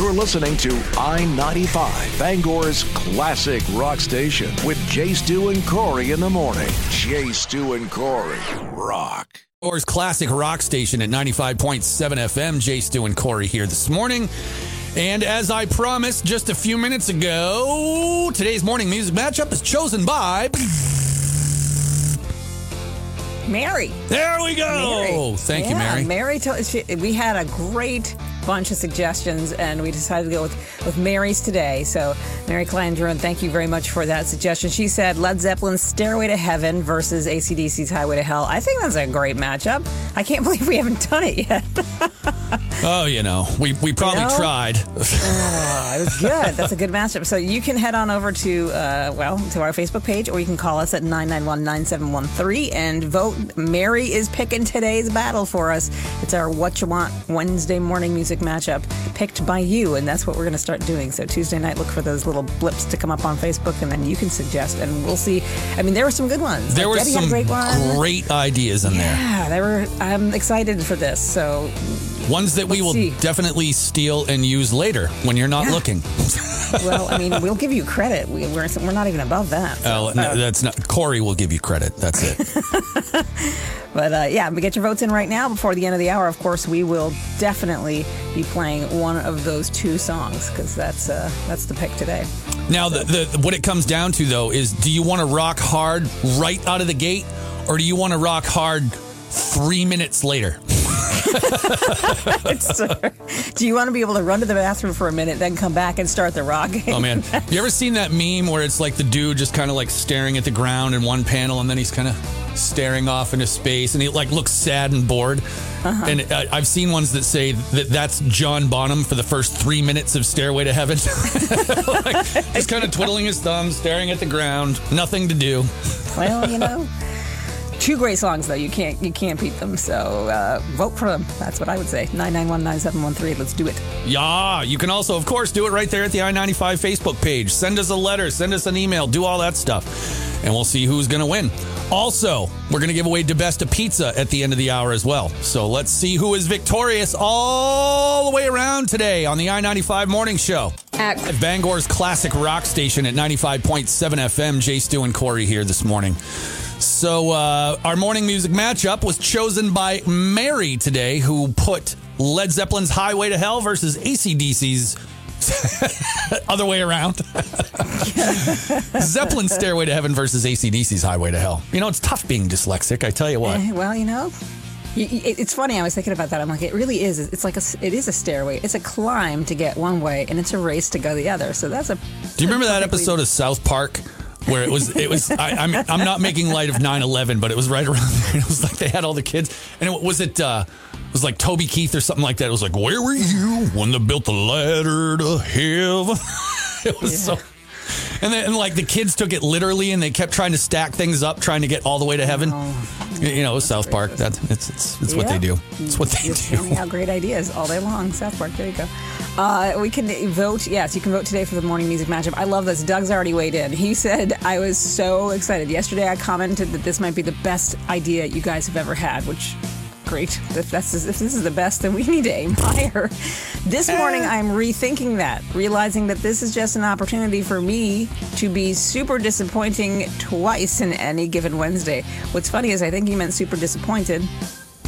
You're listening to I-95, Bangor's classic rock station, with Jay, Stu, and Corey in the morning. Jay, Stu, and Corey rock. Bangor's classic rock station at 95.7 FM. Jay, Stu, and Corey here this morning. And as I promised just a few minutes ago, today's morning music matchup is chosen by... Mary. There we go. Mary. Thank you, Mary. Mary we had a great bunch of suggestions, and we decided to go with Mary's today. So, Mary Klein-Durin, thank you very much for that suggestion. She said Led Zeppelin's Stairway to Heaven versus AC/DC's Highway to Hell. I think that's a great matchup. I can't believe we haven't done it yet. Oh, you know, we probably tried. It was good. That's a good matchup. So you can head on over to our Facebook page, or you can call us at 991-9713 and vote. Mary is picking today's battle for us. It's our What You Want Wednesday morning music matchup picked by you, and that's what we're going to start doing. So Tuesday night, look for those little blips to come up on Facebook, and then you can suggest, and we'll see. I mean, there were some good ones. There were some great ideas in there. Yeah, I'm excited for this. So... ones that we will definitely steal and use later when you're not looking. Well, I mean, we'll give you credit. We're not even above that. So. No, that's not. Corey will give you credit. That's it. But get your votes in right now. Before the end of the hour, of course, we will definitely be playing one of those two songs, because that's the pick today. Now, what it comes down to, though, is do you want to rock hard right out of the gate, or do you want to rock hard 3 minutes later? Do you want to be able to run to the bathroom for a minute, then come back and start the rock game? Oh, man. You ever seen that meme where it's like the dude just kind of like staring at the ground in one panel, and then he's kind of staring off into space, and he like looks sad and bored? Uh-huh. And I've seen ones that say that's John Bonham for the first 3 minutes of Stairway to Heaven. Like, just kind of twiddling his thumbs, staring at the ground, nothing to do. Well, you know. Two great songs, though. You can't beat them. So vote for them. That's what I would say. 991-9713. Let's do it. Yeah. You can also, of course, do it right there at the I-95 Facebook page. Send us a letter. Send us an email. Do all that stuff. And we'll see who's going to win. Also, we're going to give away DaBesta pizza at the end of the hour as well. So let's see who is victorious all the way around today on the I-95 Morning Show. At Bangor's classic rock station at 95.7 FM. Jay, Stu, and Corey here this morning. So our morning music matchup was chosen by Mary today, who put Led Zeppelin's Highway to Hell versus AC/DC's other way around. Zeppelin's Stairway to Heaven versus AC/DC's Highway to Hell. You know, it's tough being dyslexic, I tell you what. Well, you know, it's funny. I was thinking about that. I'm like, it really is. It's like it is a stairway. It's a climb to get one way, and it's a race to go the other. So that's a... Do you remember that episode of South Park? Where it was I'm not making light of 9/11, but it was right around there. It was like they had all the kids, and it was like Toby Keith or something like that. It was like, where were you when they built the ladder to heaven? It was so... And then, like, the kids took it literally, and they kept trying to stack things up, trying to get all the way to heaven. Oh, you know, South Park. That's what they do. It's what they do. Out great ideas all day long. South Park. There you go. We can vote. Yes, you can vote today for the morning music matchup. I love this. Doug's already weighed in. He said, I was so excited. Yesterday, I commented that this might be the best idea you guys have ever had, which... great. If this is the best, then we need to aim higher. This morning, I'm rethinking that, realizing that this is just an opportunity for me to be super disappointing twice in any given Wednesday. What's funny is I think he meant super disappointed,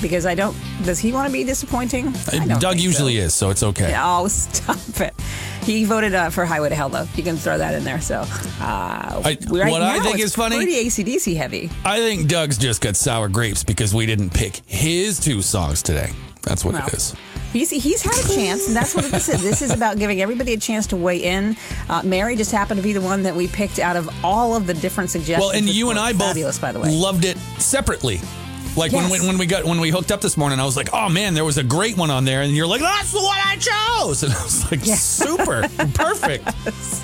because I don't... Does he want to be disappointing? Doug usually is, so it's okay. Oh, stop it. He voted for Highway to Hell, though. You can throw that in there. So, I think it's funny. Pretty AC/DC heavy. I think Doug's just got sour grapes because we didn't pick his two songs today. That's what it is. He's had a chance, and that's what this is. This is about giving everybody a chance to weigh in. Mary just happened to be the one that we picked out of all of the different suggestions. Well, and you and I both loved it separately. Like, yes. when we hooked up this morning, I was like, oh, man, there was a great one on there. And you're like, that's the one I chose. And I was like, super, perfect.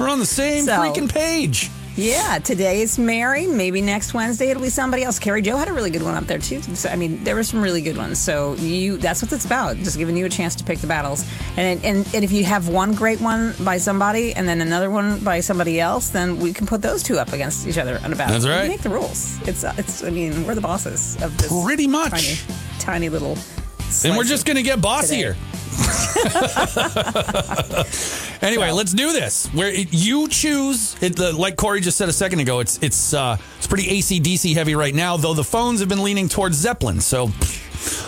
We're on the same freaking page. Yeah, today it's Mary. Maybe next Wednesday it'll be somebody else. Carrie Jo had a really good one up there, too. So, I mean, there were some really good ones. So that's what it's about, just giving you a chance to pick the battles. And if you have one great one by somebody and then another one by somebody else, then we can put those two up against each other on a battle. That's right. We make the rules. It's. I mean, we're the bosses of this. Pretty much. Tiny little... And we're just going to get bossier. Today. Anyway, let's do this. Where you choose, like Corey just said a second ago, it's pretty AC/DC heavy right now, though the phones have been leaning towards Zeppelin, so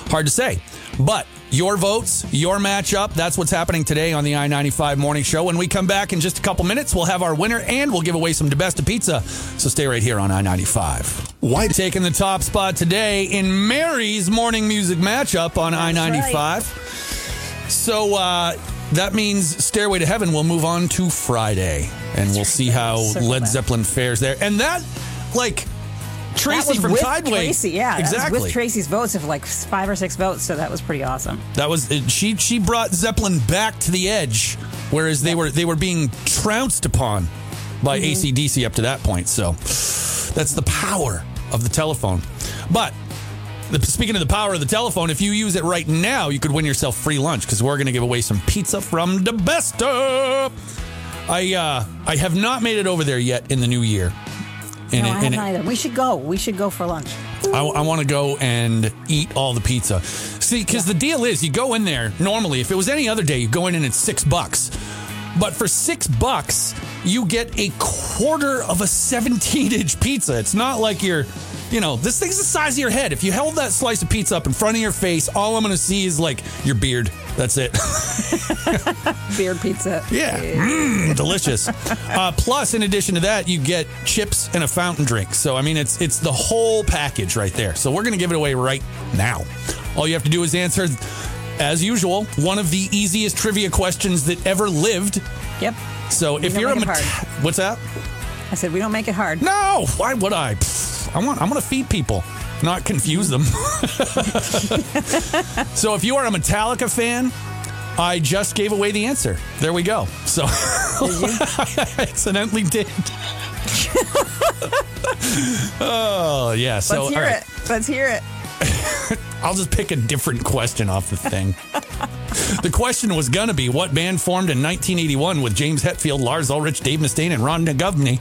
hard to say. But your votes, your matchup, that's what's happening today on the I-95 Morning Show. When we come back in just a couple minutes, we'll have our winner and we'll give away some DaBesta pizza. So stay right here on I-95. White taking the top spot today in Mary's morning music matchup on I-95. Right. So that means Stairway to Heaven will move on to Friday. And we'll see how Led Zeppelin fares there. And that, like... Tracy from Tideway. Tracy, yeah, exactly. That was with Tracy's votes of like 5 or 6 votes, so that was pretty awesome. That was she brought Zeppelin back to the edge, whereas they were being trounced upon by AC/DC up to that point. So that's the power of the telephone. But speaking of the power of the telephone, if you use it right now, you could win yourself free lunch because we're going to give away some pizza from DaBesta. I have not made it over there yet in the new year. No, I haven't either. We should go. We should go for lunch. I want to go and eat all the pizza. See, because the deal is, you go in there, normally, if it was any other day, you go in and it's $6. But for $6, you get a quarter of a 17-inch pizza. It's not like you're, this thing's the size of your head. If you held that slice of pizza up in front of your face, all I'm going to see is, like, your beard. That's it. Beard pizza. Yeah. Delicious. Plus, in addition to that, you get chips and a fountain drink. So, I mean, it's the whole package right there. So we're going to give it away right now. All you have to do is answer, as usual, one of the easiest trivia questions that ever lived. Yep. So if you're what's that? I said, we don't make it hard. No. Why would I? I'm going to feed people. Not confuse them. So if you are a Metallica fan, I just gave away the answer. There we go. So I accidentally did. Oh, yeah. So let's hear it. Let's hear it. I'll just pick a different question off the thing. The question was going to be, what band formed in 1981 with James Hetfield, Lars Ulrich, Dave Mustaine, and Ron McGovney.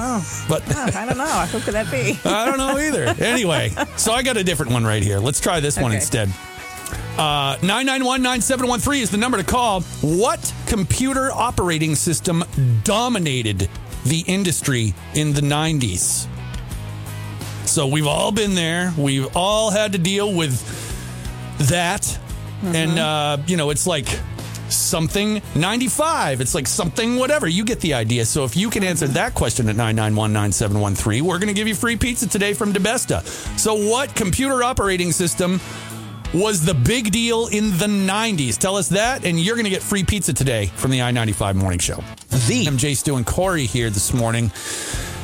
Oh, but I don't know. Who could that be? I don't know either. Anyway, so I got a different one right here. Let's try this one instead. 991-9713 is the number to call. What computer operating system dominated the industry in the 90s? So we've all been there. We've all had to deal with that. And, it's like something 95. It's like something whatever. You get the idea. So if you can answer that question at 991-9713, we're going to give you free pizza today from DaBesta. So what computer operating system was the big deal in the 90s? Tell us that, and you're going to get free pizza today from the I-95 Morning Show. I'm Jay, Stu, and Corey here this morning.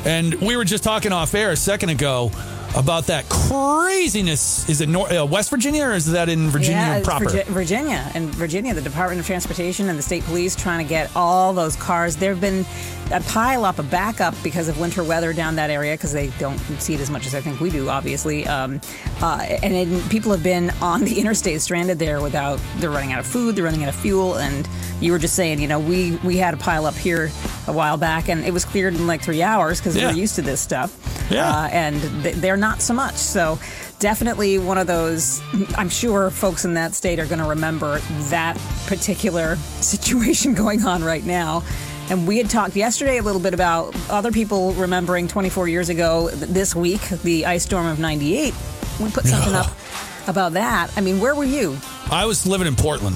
And we were just talking off air a second ago about that craziness. Is it West Virginia, or is that in Virginia proper? Virginia. In Virginia, the Department of Transportation and the state police trying to get all those cars. There have been a pile-up, a backup because of winter weather down that area, because they don't see it as much as I think we do, obviously. People have been on the interstate stranded there without... They're running out of food, they're running out of fuel, and you were just saying, we had a pile-up here a while back, and it was cleared in like 3 hours because we're used to this stuff. Yeah. And they're not so much. So definitely one of those, I'm sure folks in that state are going to remember that particular situation going on right now. And we had talked yesterday a little bit about other people remembering 24 years ago this week, the ice storm of 98. We put something up about that. I mean, where were you? I was living in Portland.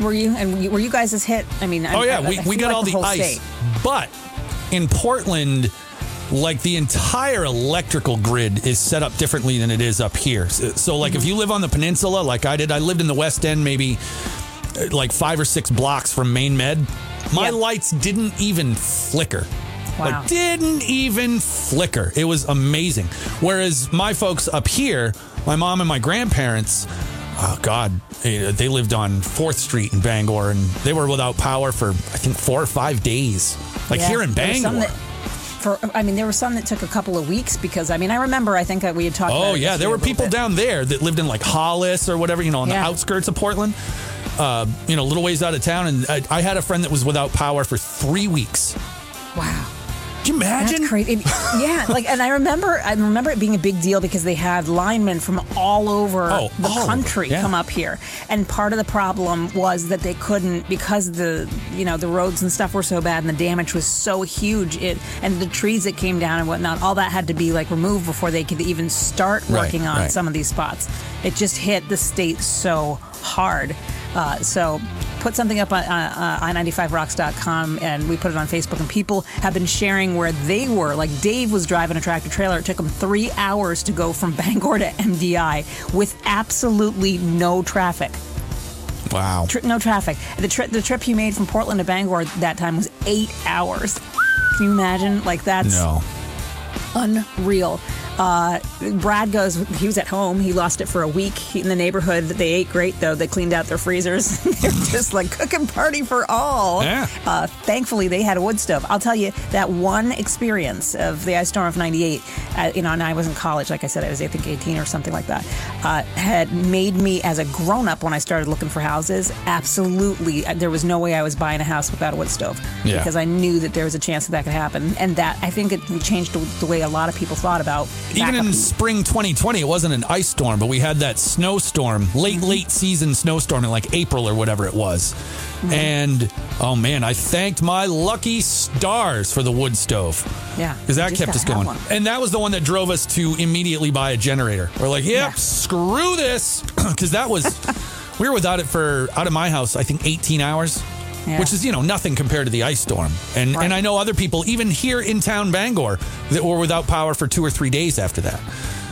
Were you? And were you guys as hit? I mean, we got like all the ice. State. But in Portland... Like, the entire electrical grid is set up differently than it is up here. So like, if you live on the peninsula, like I did, I lived in the West End, maybe like 5 or 6 blocks from Main Med. My lights didn't even flicker. Wow. Like, didn't even flicker. It was amazing. Whereas my folks up here, my mom and my grandparents, oh, God, they lived on 4th Street in Bangor, and they were without power for, I think, 4 or 5 days. Like, here in Bangor. There were some that took a couple of weeks because, I remember, I think that we had talked about it. Oh, yeah. There were people down there that lived in, like, Hollis or whatever, on the outskirts of Portland, little ways out of town. And I had a friend that was without power for 3 weeks. Wow. Do you you imagine? That's crazy. Yeah, like, and I remember it being a big deal because they had linemen from all over the country come up here, and part of the problem was that they couldn't, because the roads and stuff were so bad and the damage was so huge, and the trees that came down and whatnot, all that had to be like removed before they could even start working on some of these spots. It just hit the state so hard. So put something up on i95rocks.com, and we put it on Facebook, and people have been sharing where they were. Like, Dave was driving a tractor trailer. It took him 3 hours to go from Bangor to MDI with absolutely no traffic. Wow. No traffic. The trip he made from Portland to Bangor that time was 8 hours. Can you imagine? Like, that's unreal. Brad goes, he was at home. He lost it for a week in the neighborhood. They ate great, though. They cleaned out their freezers. They're just like, cooking party for all. Yeah. Thankfully, they had a wood stove. I'll tell you, that one experience of the ice storm of 98, and I was in college, like I said, I was, I think, 18 or something like that, had made me, as a grown-up, when I started looking for houses, absolutely, there was no way I was buying a house without a wood stove. Yeah. Because I knew that there was a chance that could happen. And that, I think, it changed the way a lot of people thought about. Even in spring 2020, it wasn't an ice storm, but we had that snowstorm, late season snowstorm in like April or whatever it was. Mm-hmm. And, oh man, I thanked my lucky stars for the wood stove. Yeah. Because that kept us going. And that was the one that drove us to immediately buy a generator. We're like, screw this. Because that was, we were without it for, out of my house, I think 18 hours. Yeah. Which is, nothing compared to the ice storm. And and I know other people, even here in town Bangor, that were without power for 2 or 3 days after that.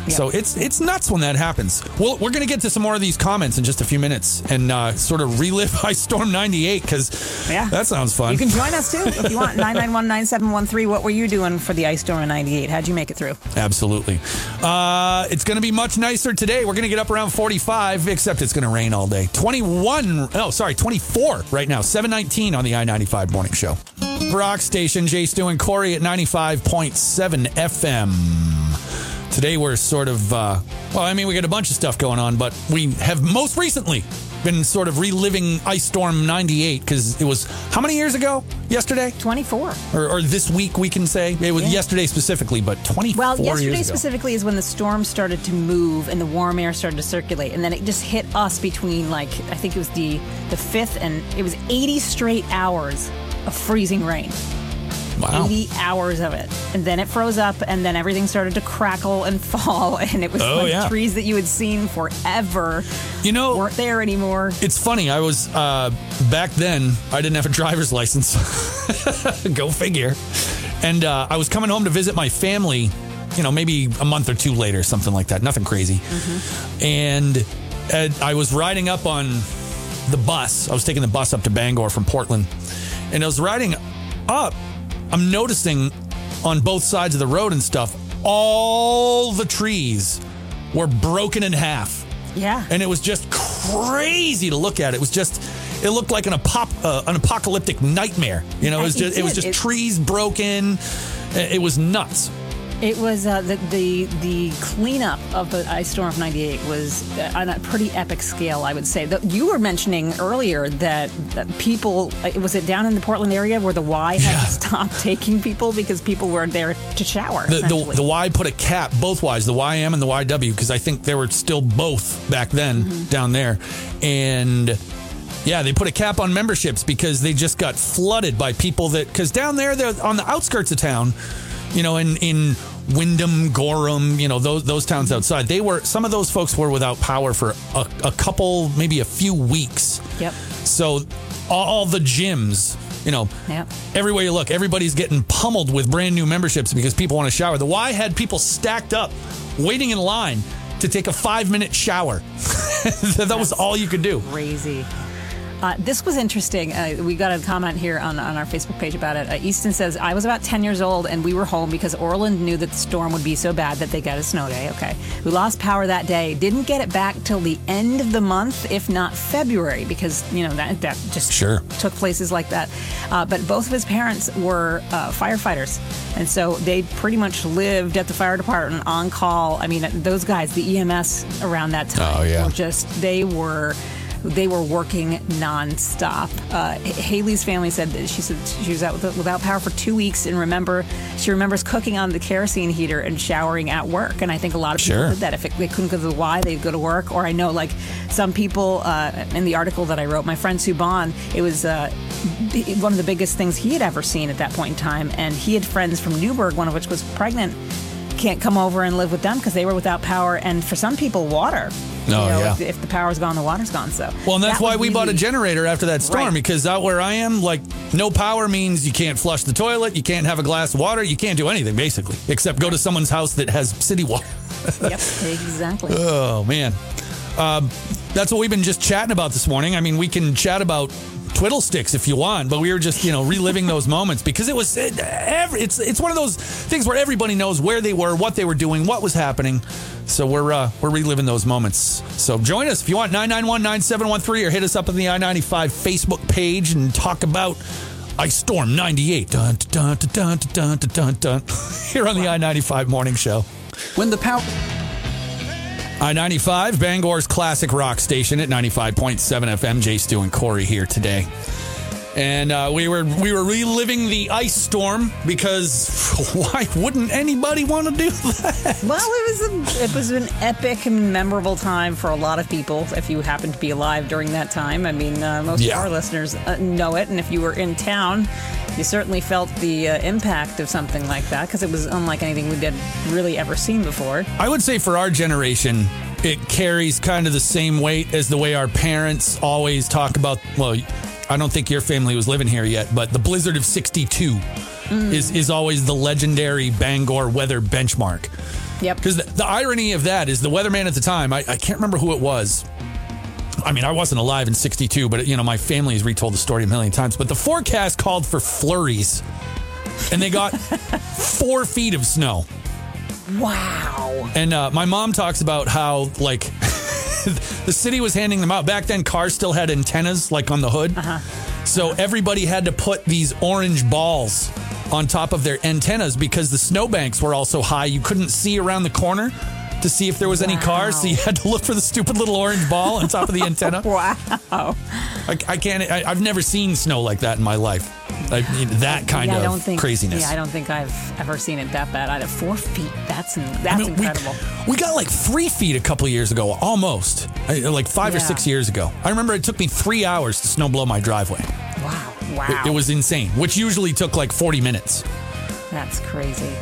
Yep. So it's nuts when that happens. Well, we're going to get to some more of these comments in just a few minutes and sort of relive Ice Storm 98, because that sounds fun. You can join us, too, if you want. 991-9713, what were you doing for the Ice Storm in 98? How'd you make it through? Absolutely. It's going to be much nicer today. We're going to get up around 45, except it's going to rain all day. 24 right now, 719 on the I-95 Morning Show. Rock Station, Jay, Stu, and Corey at 95.7 FM. Today we're sort of, we got a bunch of stuff going on, but we have most recently been sort of reliving Ice Storm 98, because it was, how many years ago? Yesterday? 24. Or this week, we can say. It was yesterday specifically, but 24 years ago. Well, yesterday specifically is when the storm started to move and the warm air started to circulate, and then it just hit us between, like, I think it was the 5th, and it was 80 straight hours of freezing rain. Wow. 80 hours of it. And then it froze up, and then everything started to crackle and fall, and it was trees that you had seen forever weren't there anymore. It's funny. I was, back then, I didn't have a driver's license. Go figure. And I was coming home to visit my family, maybe a month or two later, something like that. Nothing crazy. Mm-hmm. And I was riding up on the bus. I was taking the bus up to Bangor from Portland, and I was riding up. I'm noticing on both sides of the road and stuff, all the trees were broken in half. Yeah. And it was just crazy to look at. It was just, it looked like an apocalyptic nightmare. It was just trees broken. It was nuts. It was the cleanup of the Ice Storm of 98 was on a pretty epic scale, I would say. You were mentioning earlier that people, was it down in the Portland area where the Y had to stop taking people because people were there to shower? The Y put a cap, both Ys, the YM and the YW, because I think they were still both back then down there. And they put a cap on memberships because they just got flooded by people that, because down there, they're on the outskirts of town, in Wyndham, Gorham, those towns outside. Some of those folks were without power for a couple, maybe a few weeks. Yep. So all the gyms, everywhere you look, everybody's getting pummeled with brand new memberships because people want to shower. The Y had people stacked up, waiting in line to take a 5-minute shower. That was all you could do. Crazy. This was interesting. We got a comment here on our Facebook page about it. Easton says, I was about 10 years old, and we were home because Orland knew that the storm would be so bad that they got a snow day. Okay. We lost power that day. Didn't get it back till the end of the month, if not February, because, that just took places like that. But both of his parents were firefighters, and so they pretty much lived at the fire department on call. I mean, those guys, the EMS around that time, were just, they were They were working nonstop. Haley's family said that she was out without power for 2 weeks, and she remembers cooking on the kerosene heater and showering at work. And I think a lot of people did that. If they couldn't go to the Y, they'd go to work. Or I know, like, some people in the article that I wrote, my friend Subban, it was one of the biggest things he had ever seen at that point in time. And he had friends from Newburgh, one of which was pregnant, can't come over and live with them because they were without power. And for some people, water. If the power's gone, the water's gone. So well, and that's why we bought a generator after that storm, right? Because out where I am, like, no power means you can't flush the toilet, you can't have a glass of water, you can't do anything, basically, except go to someone's house that has city water. Yep, exactly. Oh, man. That's what we've been just chatting about this morning. I mean, we can chat about twiddle sticks if you want, but we were just, reliving those moments because it was it's one of those things where everybody knows where they were, what they were doing, what was happening. So we're reliving those moments. So join us if you want, 991-9713, or hit us up on the I-95 Facebook page and talk about Ice Storm 98 dun, dun, dun, dun, dun, dun, dun, here on the I-95 Morning Show. When the power... I-95, Bangor's classic rock station at 95.7 FM. Jay, Stu, and Corey here today. And we were reliving the ice storm because why wouldn't anybody want to do that? Well, it was an epic and memorable time for a lot of people if you happened to be alive during that time. I mean, most of our listeners know it. And if you were in town, you certainly felt the impact of something like that because it was unlike anything we had really ever seen before. I would say for our generation, it carries kind of the same weight as the way our parents always talk about, well, I don't think your family was living here yet, but the blizzard of 62 is always the legendary Bangor weather benchmark. Yep. Because the irony of that is the weatherman at the time, I can't remember who it was. I mean, I wasn't alive in 62, but, my family has retold the story a million times. But the forecast called for flurries, and they got 4 feet of snow. Wow. And my mom talks about how, like, the city was handing them out. Back then, cars still had antennas, like, on the hood. Uh-huh. So everybody had to put these orange balls on top of their antennas because the snowbanks were all so high you couldn't see around the corner to see if there was any cars, so you had to look for the stupid little orange ball on top of the antenna. Wow. I've never seen snow like that in my life. Craziness. Yeah, I don't think I've ever seen it that bad. Out of 4 feet, that's incredible. We got like 3 feet a couple of years ago, almost. Like 5 or 6 years ago. I remember it took me 3 hours to snow blow my driveway. Wow. It was insane, which usually took like 40 minutes. That's crazy.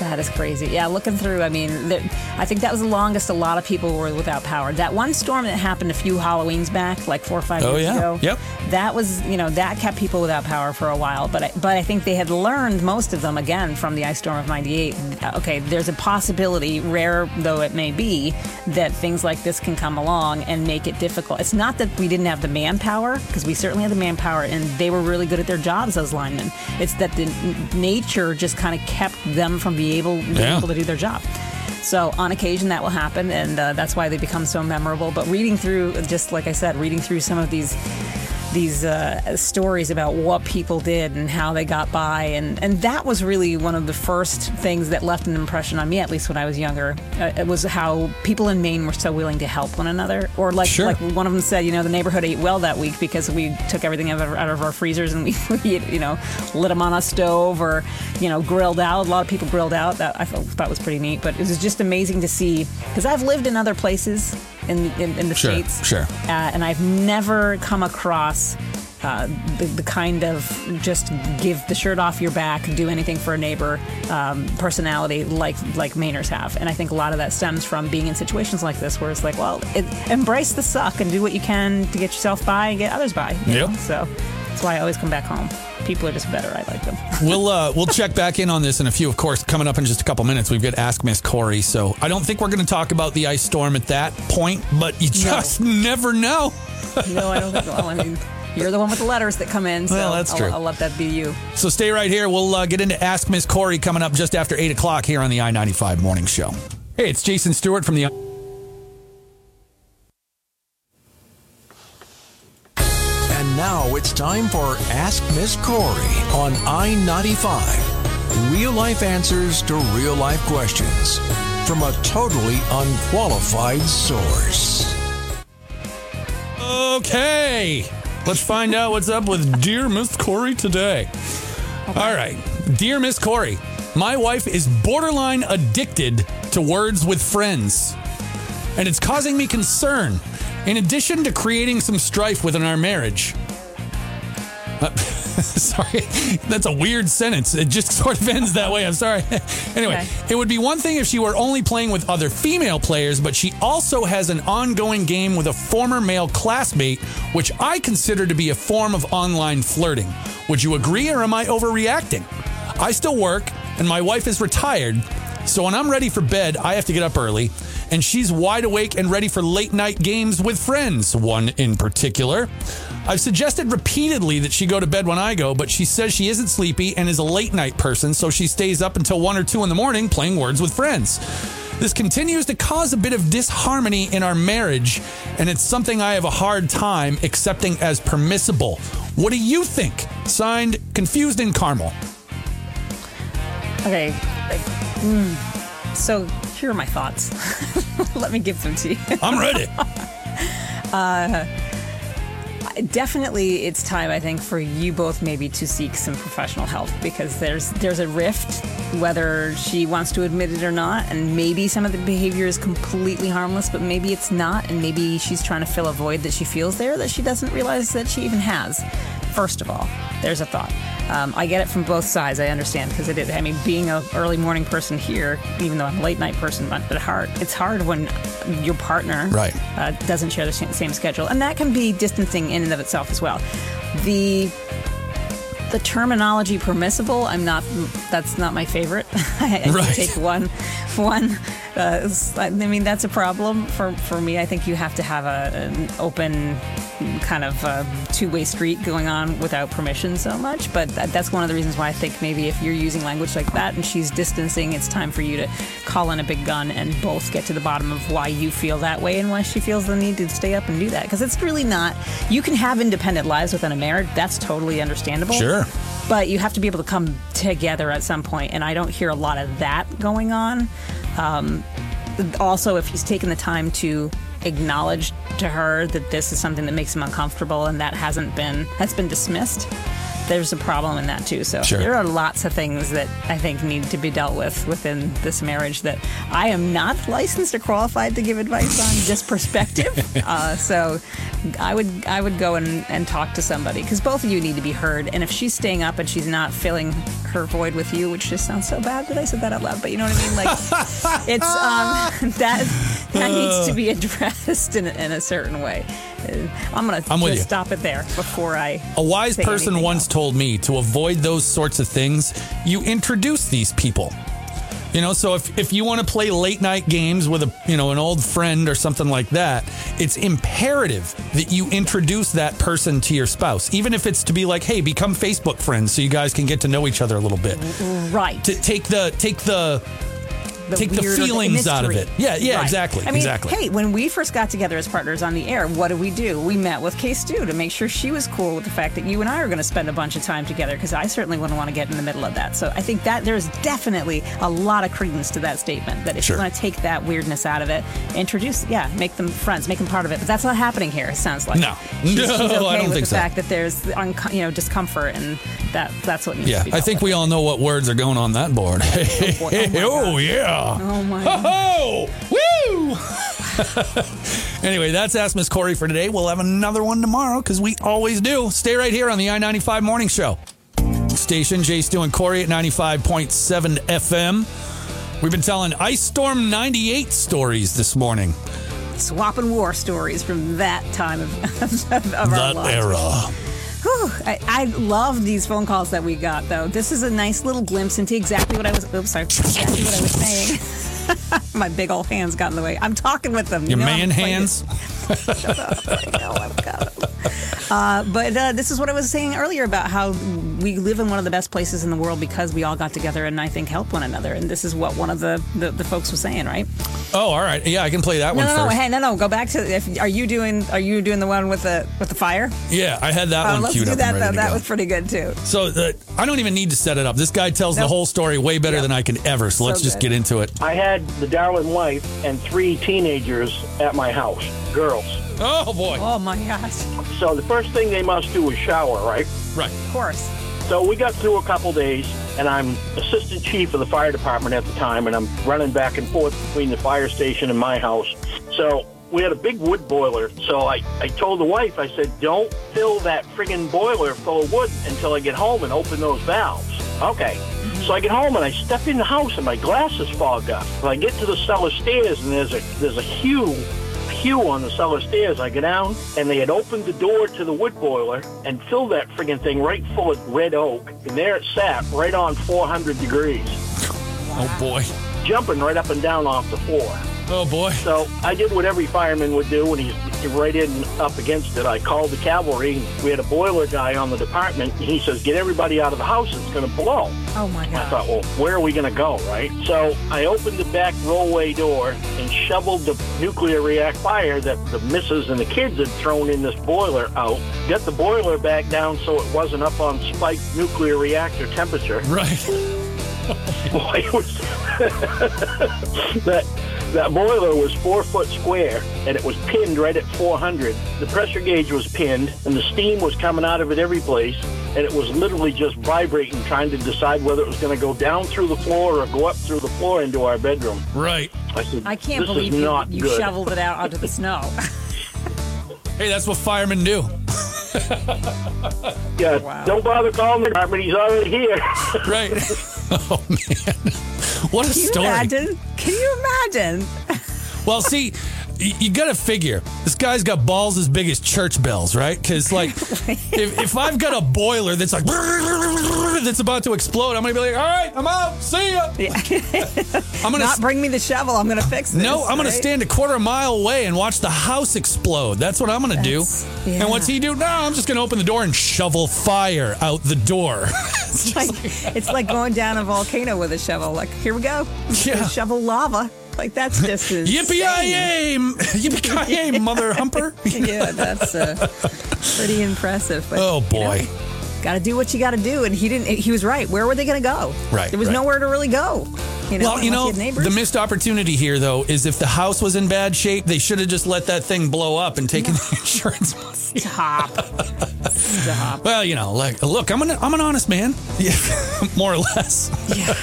That is crazy. Yeah, looking through, I mean, I think that was the longest a lot of people were without power. That one storm that happened a few Halloweens back, like 4 or 5 years ago, yep. That was, that kept people without power for a while. But I think they had learned, most of them, again, from the ice storm of 98, okay, there's a possibility, rare though it may be, that things like this can come along and make it difficult. It's not that we didn't have the manpower, because we certainly had the manpower, and they were really good at their jobs, those linemen. It's that the nature just kind of kept them from being able to do their job. So on occasion that will happen, and that's why they become so memorable. But reading through, just like I said, some of these stories about what people did and how they got by, and that was really one of the first things that left an impression on me, at least when I was younger. It was how people in Maine were so willing to help one another, or like one of them said, the neighborhood ate well that week because we took everything out of our freezers and we lit them on a stove or grilled out. A lot of people grilled out. That I thought was pretty neat, but it was just amazing to see, because I've lived in other places in the States. And I've never come across the kind of just give the shirt off your back, do anything for a neighbor personality like Mainers have. And I think a lot of that stems from being in situations like this where it's like, well, embrace the suck and do what you can to get yourself by and get others by. Yep. So that's why I always come back home. People are just better. I like them. We'll check back in on this in a few, of course, coming up in just a couple minutes. We've got Ask Miss Corey. So I don't think we're going to talk about the ice storm at that point, but you just never know. I don't think so. I mean, you're the one with the letters that come in, so that's true. I'll let that be you. So stay right here. We'll get into Ask Miss Corey coming up just after 8 o'clock here on the I-95 Morning Show. Hey, it's Jason Stewart from the... Now it's time for Ask Miss Corey on I-95. Real-life answers to real-life questions from a totally unqualified source. Okay. Let's find out what's up with Dear Miss Corey today. Okay. All right. Dear Miss Corey, my wife is borderline addicted to Words with Friends, and it's causing me concern, in addition to creating some strife within our marriage. Sorry, that's a weird sentence. It just sort of ends that way. I'm sorry. Anyway, okay. It would be one thing if she were only playing with other female players, but she also has an ongoing game with a former male classmate, which I consider to be a form of online flirting. Would you agree, or am I overreacting? I still work, and my wife is retired, so when I'm ready for bed, I have to get up early, and she's wide awake and ready for late-night games with friends, one in particular. I've suggested repeatedly that she go to bed when I go, but she says she isn't sleepy and is a late-night person, so she stays up until 1 or 2 in the morning playing Words with Friends. This continues to cause a bit of disharmony in our marriage, and it's something I have a hard time accepting as permissible. What do you think? Signed, Confused in Carmel. Okay. So here are my thoughts. Let me give them to you. I'm ready. Definitely, it's time, I think, for you both maybe to seek some professional help, because there's a rift, whether she wants to admit it or not, and maybe some of the behavior is completely harmless, but maybe it's not, and maybe she's trying to fill a void that she feels there that she doesn't realize that she even has. First of all, there's a thought. I get it from both sides. I understand, because it is. I mean, being an early morning person here, even though I'm a late night person, but hard. It's hard when your partner doesn't share the same schedule, and that can be distancing in and of itself as well. The terminology permissible, I'm not. That's not my favorite. I take one. I mean, that's a problem for me. I think you have to have an open kind of two-way street going on without permission so much. But that's one of the reasons why I think maybe if you're using language like that and she's distancing, it's time for you to call in a big gun and both get to the bottom of why you feel that way and why she feels the need to stay up and do that. Because it's really not. You can have independent lives within a marriage. That's totally understandable. Sure. But you have to be able to come together at some point, and I don't hear a lot of that going on. Also, if he's taken the time to acknowledge to her that this is something that makes him uncomfortable and that has been dismissed, there's a problem in that too. So There are lots of things that I think need to be dealt with within this marriage that I am not licensed or qualified to give advice on, just perspective. So I would go and talk to somebody, because both of you need to be heard. And if she's staying up and she's not filling her void with you, which just sounds so bad that I said that out loud, but you know what I mean? Like, it's that needs to be addressed in a certain way. I'm just stop it there before I. A wise person once told me to avoid those sorts of things. You introduce these people, you know. So if you want to play late night games with an old friend or something like that, it's imperative that you introduce that person to your spouse, even if it's to be like, hey, become Facebook friends so you guys can get to know each other a little bit. Right. To take the feelings out of it. Yeah, right. Exactly. I mean, exactly. Hey, when we first got together as partners on the air, what do? We met with Kay Stu to make sure she was cool with the fact that you and I are going to spend a bunch of time together, because I certainly wouldn't want to get in the middle of that. So I think that there's definitely a lot of credence to that statement, that if you want to take that weirdness out of it, make them friends, make them part of it. But that's not happening here, it sounds like. No. She's okay I don't with think the so. Fact that there's discomfort, and that's what needs to be done. I think we all know what words are going on that board. Oh, yeah. Oh, my God. Woo! Anyway, that's Ask Miss Corey for today. We'll have another one tomorrow, because we always do. Stay right here on the I-95 Morning Show. Station J. Stu and Corey at 95.7 FM. We've been telling Ice Storm 98 stories this morning. Swapping war stories from that time of our lives. That era. Whew, I love these phone calls that we got, though. This is a nice little glimpse into exactly what I was saying. My big old hands got in the way. I'm talking with them. Your man hands? Shut up. I know, I've got them. But this is what I was saying earlier about how we live in one of the best places in the world because we all got together and I think helped one another. And this is what one of the folks was saying, right? Oh, all right. Yeah, I can play that one first. No. Go back to are you doing the one with the fire? Yeah, I had that one queued up. Let's do that, though. That was pretty good, too. So I don't even need to set it up. This guy tells the whole story way better than I can ever. So let's just get into it. I had the darling wife and 3 teenagers at my house, girls. Oh, boy. Oh, my gosh. So the first thing they must do is shower, right? Right. Of course. So we got through a couple days, and I'm assistant chief of the fire department at the time, and I'm running back and forth between the fire station and my house. So we had a big wood boiler, so I told the wife, I said, don't fill that friggin' boiler full of wood until I get home and open those valves. Okay. So I get home and I step in the house and my glasses fog up. So I get to the cellar stairs and there's a hue on the cellar stairs. I go down and they had opened the door to the wood boiler and filled that friggin' thing right full of red oak. And there it sat right on 400 degrees. Oh, boy. Jumping right up and down off the floor. Oh, boy. So I did what every fireman would do when he's right in up against it. I called the cavalry. We had a boiler guy on the department. And he says, get everybody out of the house. It's going to blow. Oh, my God. I thought, well, where are we going to go, right? So I opened the back rollway door and shoveled the nuclear react fire that the missus and the kids had thrown in this boiler out. Got the boiler back down so it wasn't up on spiked nuclear reactor temperature. Right. Boy, it was... That boiler was 4 foot square, and it was pinned right at 400. The pressure gauge was pinned, and the steam was coming out of it every place, and it was literally just vibrating, trying to decide whether it was going to go down through the floor or go up through the floor into our bedroom. Right. I said, I can't believe you shoveled it out onto the snow. Hey, that's what firemen do. Yeah, wow. Don't bother calling the department. He's already here. Right. Oh, man. What a story. Can you imagine? Well, see, you got to figure, this guy's got balls as big as church bells, right? Because, like, if I've got a boiler that's like, that's about to explode, I'm going to be like, all right, I'm out. See ya. Yeah. I'm gonna Not bring me the shovel. I'm going to fix this. No, I'm going to stand a quarter mile away and watch the house explode. That's what I'm going to do. Yeah. And what's he do? No, I'm just going to open the door and shovel fire out the door. It's like going down a volcano with a shovel. Like, here we go. Yeah. Shovel lava. Like, that's just as yippee-ki-yay, mother humper. Yeah, that's pretty impressive. But, oh, boy. You know, got to do what you got to do. And he was right. Where were they going to go? Right. There was nowhere to really go. You know, well, you know, the missed opportunity here, though, is if the house was in bad shape, they should have just let that thing blow up and taken the insurance money. Stop. Well, you know, like, look, I'm an honest man, yeah, more or less. Yeah.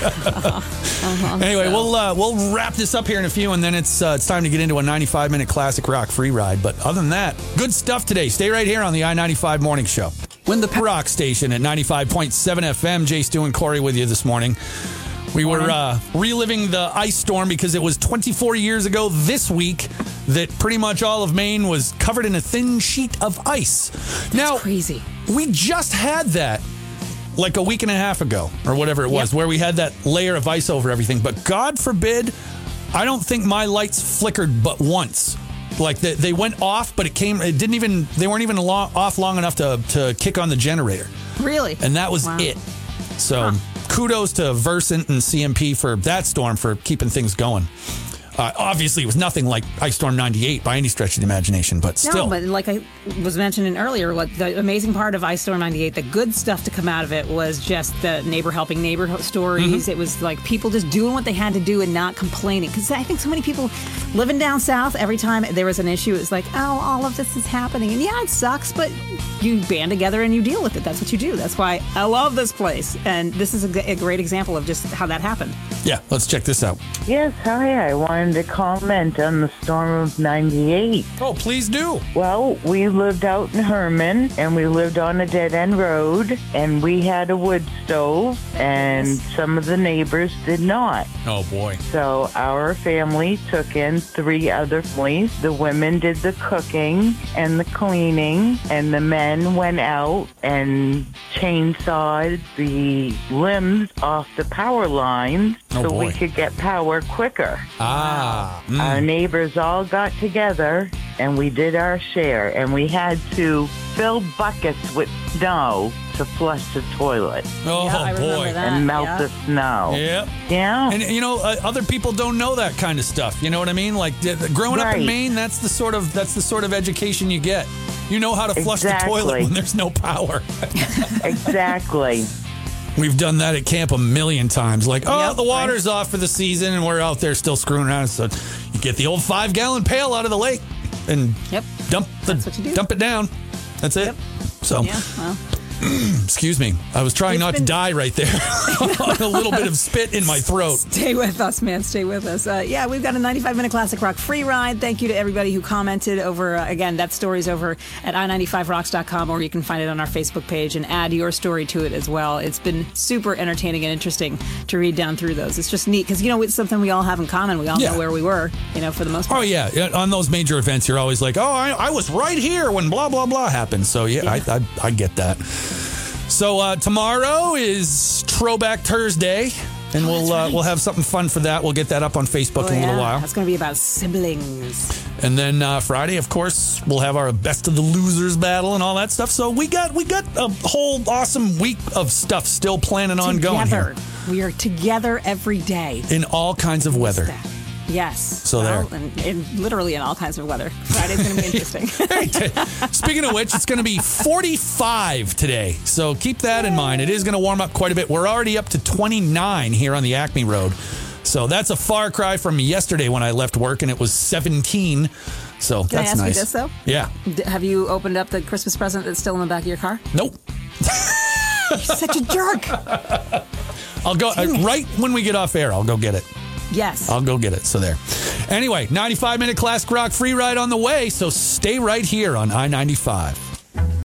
Anyway, so we'll wrap this up here in a few, and then it's time to get into a 95-minute classic rock free ride. But other than that, good stuff today. Stay right here on the I-95 Morning Show. When the rock station at 95.7 FM, Jay, Stu, and Corey with you this morning. We were reliving the ice storm because it was 24 years ago this week that pretty much all of Maine was covered in a thin sheet of ice. That's crazy. We just had that like a week and a half ago or whatever it was where we had that layer of ice over everything. But God forbid, I don't think my lights flickered but once. Like they went off, but they weren't even off long enough to kick on the generator. Really? And that was it. So... Huh. Kudos to Versant and CMP for that storm for keeping things going. Obviously, it was nothing like Ice Storm 98 by any stretch of the imagination, but still. No, but like I was mentioning earlier, like the amazing part of Ice Storm 98, the good stuff to come out of it was just the neighbor helping neighbor stories. Mm-hmm. It was like people just doing what they had to do and not complaining. Because I think so many people living down south, every time there was an issue, it was like, oh, all of this is happening. And yeah, it sucks, but you band together and you deal with it. That's what you do. That's why I love this place. And this is a great example of just how that happened. Yeah, let's check this out. Yes, hi, I wanted to comment on the storm of 98. Oh, please do. Well, we lived out in Herman, and we lived on a dead-end road, and we had a wood stove, and some of the neighbors did not. Oh, boy. So our family took in 3 other families. The women did the cooking and the cleaning, and the men went out and chainsawed the limbs off the power lines we could get power quicker. Ah. Wow. Mm. Our neighbors all got together and we did our share, and we had to fill buckets with snow to flush the toilet. Oh, yeah, boy. And melt the snow. Yep. Yeah. And, you know, other people don't know that kind of stuff. You know what I mean? Like, growing up in Maine, that's the sort of education you get. You know how to flush the toilet when there's no power. Exactly. We've done that at camp a million times. Like, the water's off for the season, and we're out there still screwing around. So you get the old 5-gallon pail out of the lake and dump it down. That's it. Yep. So, excuse me. I was trying to die right there. A little bit of spit in my throat. Stay with us, man. Stay with us. We've got a 95-minute classic rock free ride. Thank you to everybody who commented over. Again, that story's over at i95rocks.com, or you can find it on our Facebook page and add your story to it as well. It's been super entertaining and interesting to read down through those. It's just neat because, you know, it's something we all have in common. We all know where we were, you know, for the most part. Oh, yeah. On those major events, you're always like, I was right here when blah, blah, blah happened. So, I get that. So tomorrow is Throwback Thursday, and we'll have something fun for that. We'll get that up on Facebook in a little while. That's going to be about siblings. And then Friday, of course, we'll have our Best of the Losers battle and all that stuff. So we got a whole awesome week of stuff still planning on going here. We are together every day in all kinds of weather. Yes. So there. And literally in all kinds of weather. Friday's going to be interesting. Speaking of which, it's going to be 45 today. So keep that in mind. It is going to warm up quite a bit. We're already up to 29 here on the Acme Road. So that's a far cry from yesterday when I left work and it was 17. So that's nice. Can I ask you this, though? Yeah. Have you opened up the Christmas present that's still in the back of your car? Nope. You're such a jerk. I'll go right when we get off air. I'll go get it. Yes. I'll go get it. So there. Anyway, 95-minute classic rock free ride on the way, so stay right here on I-95.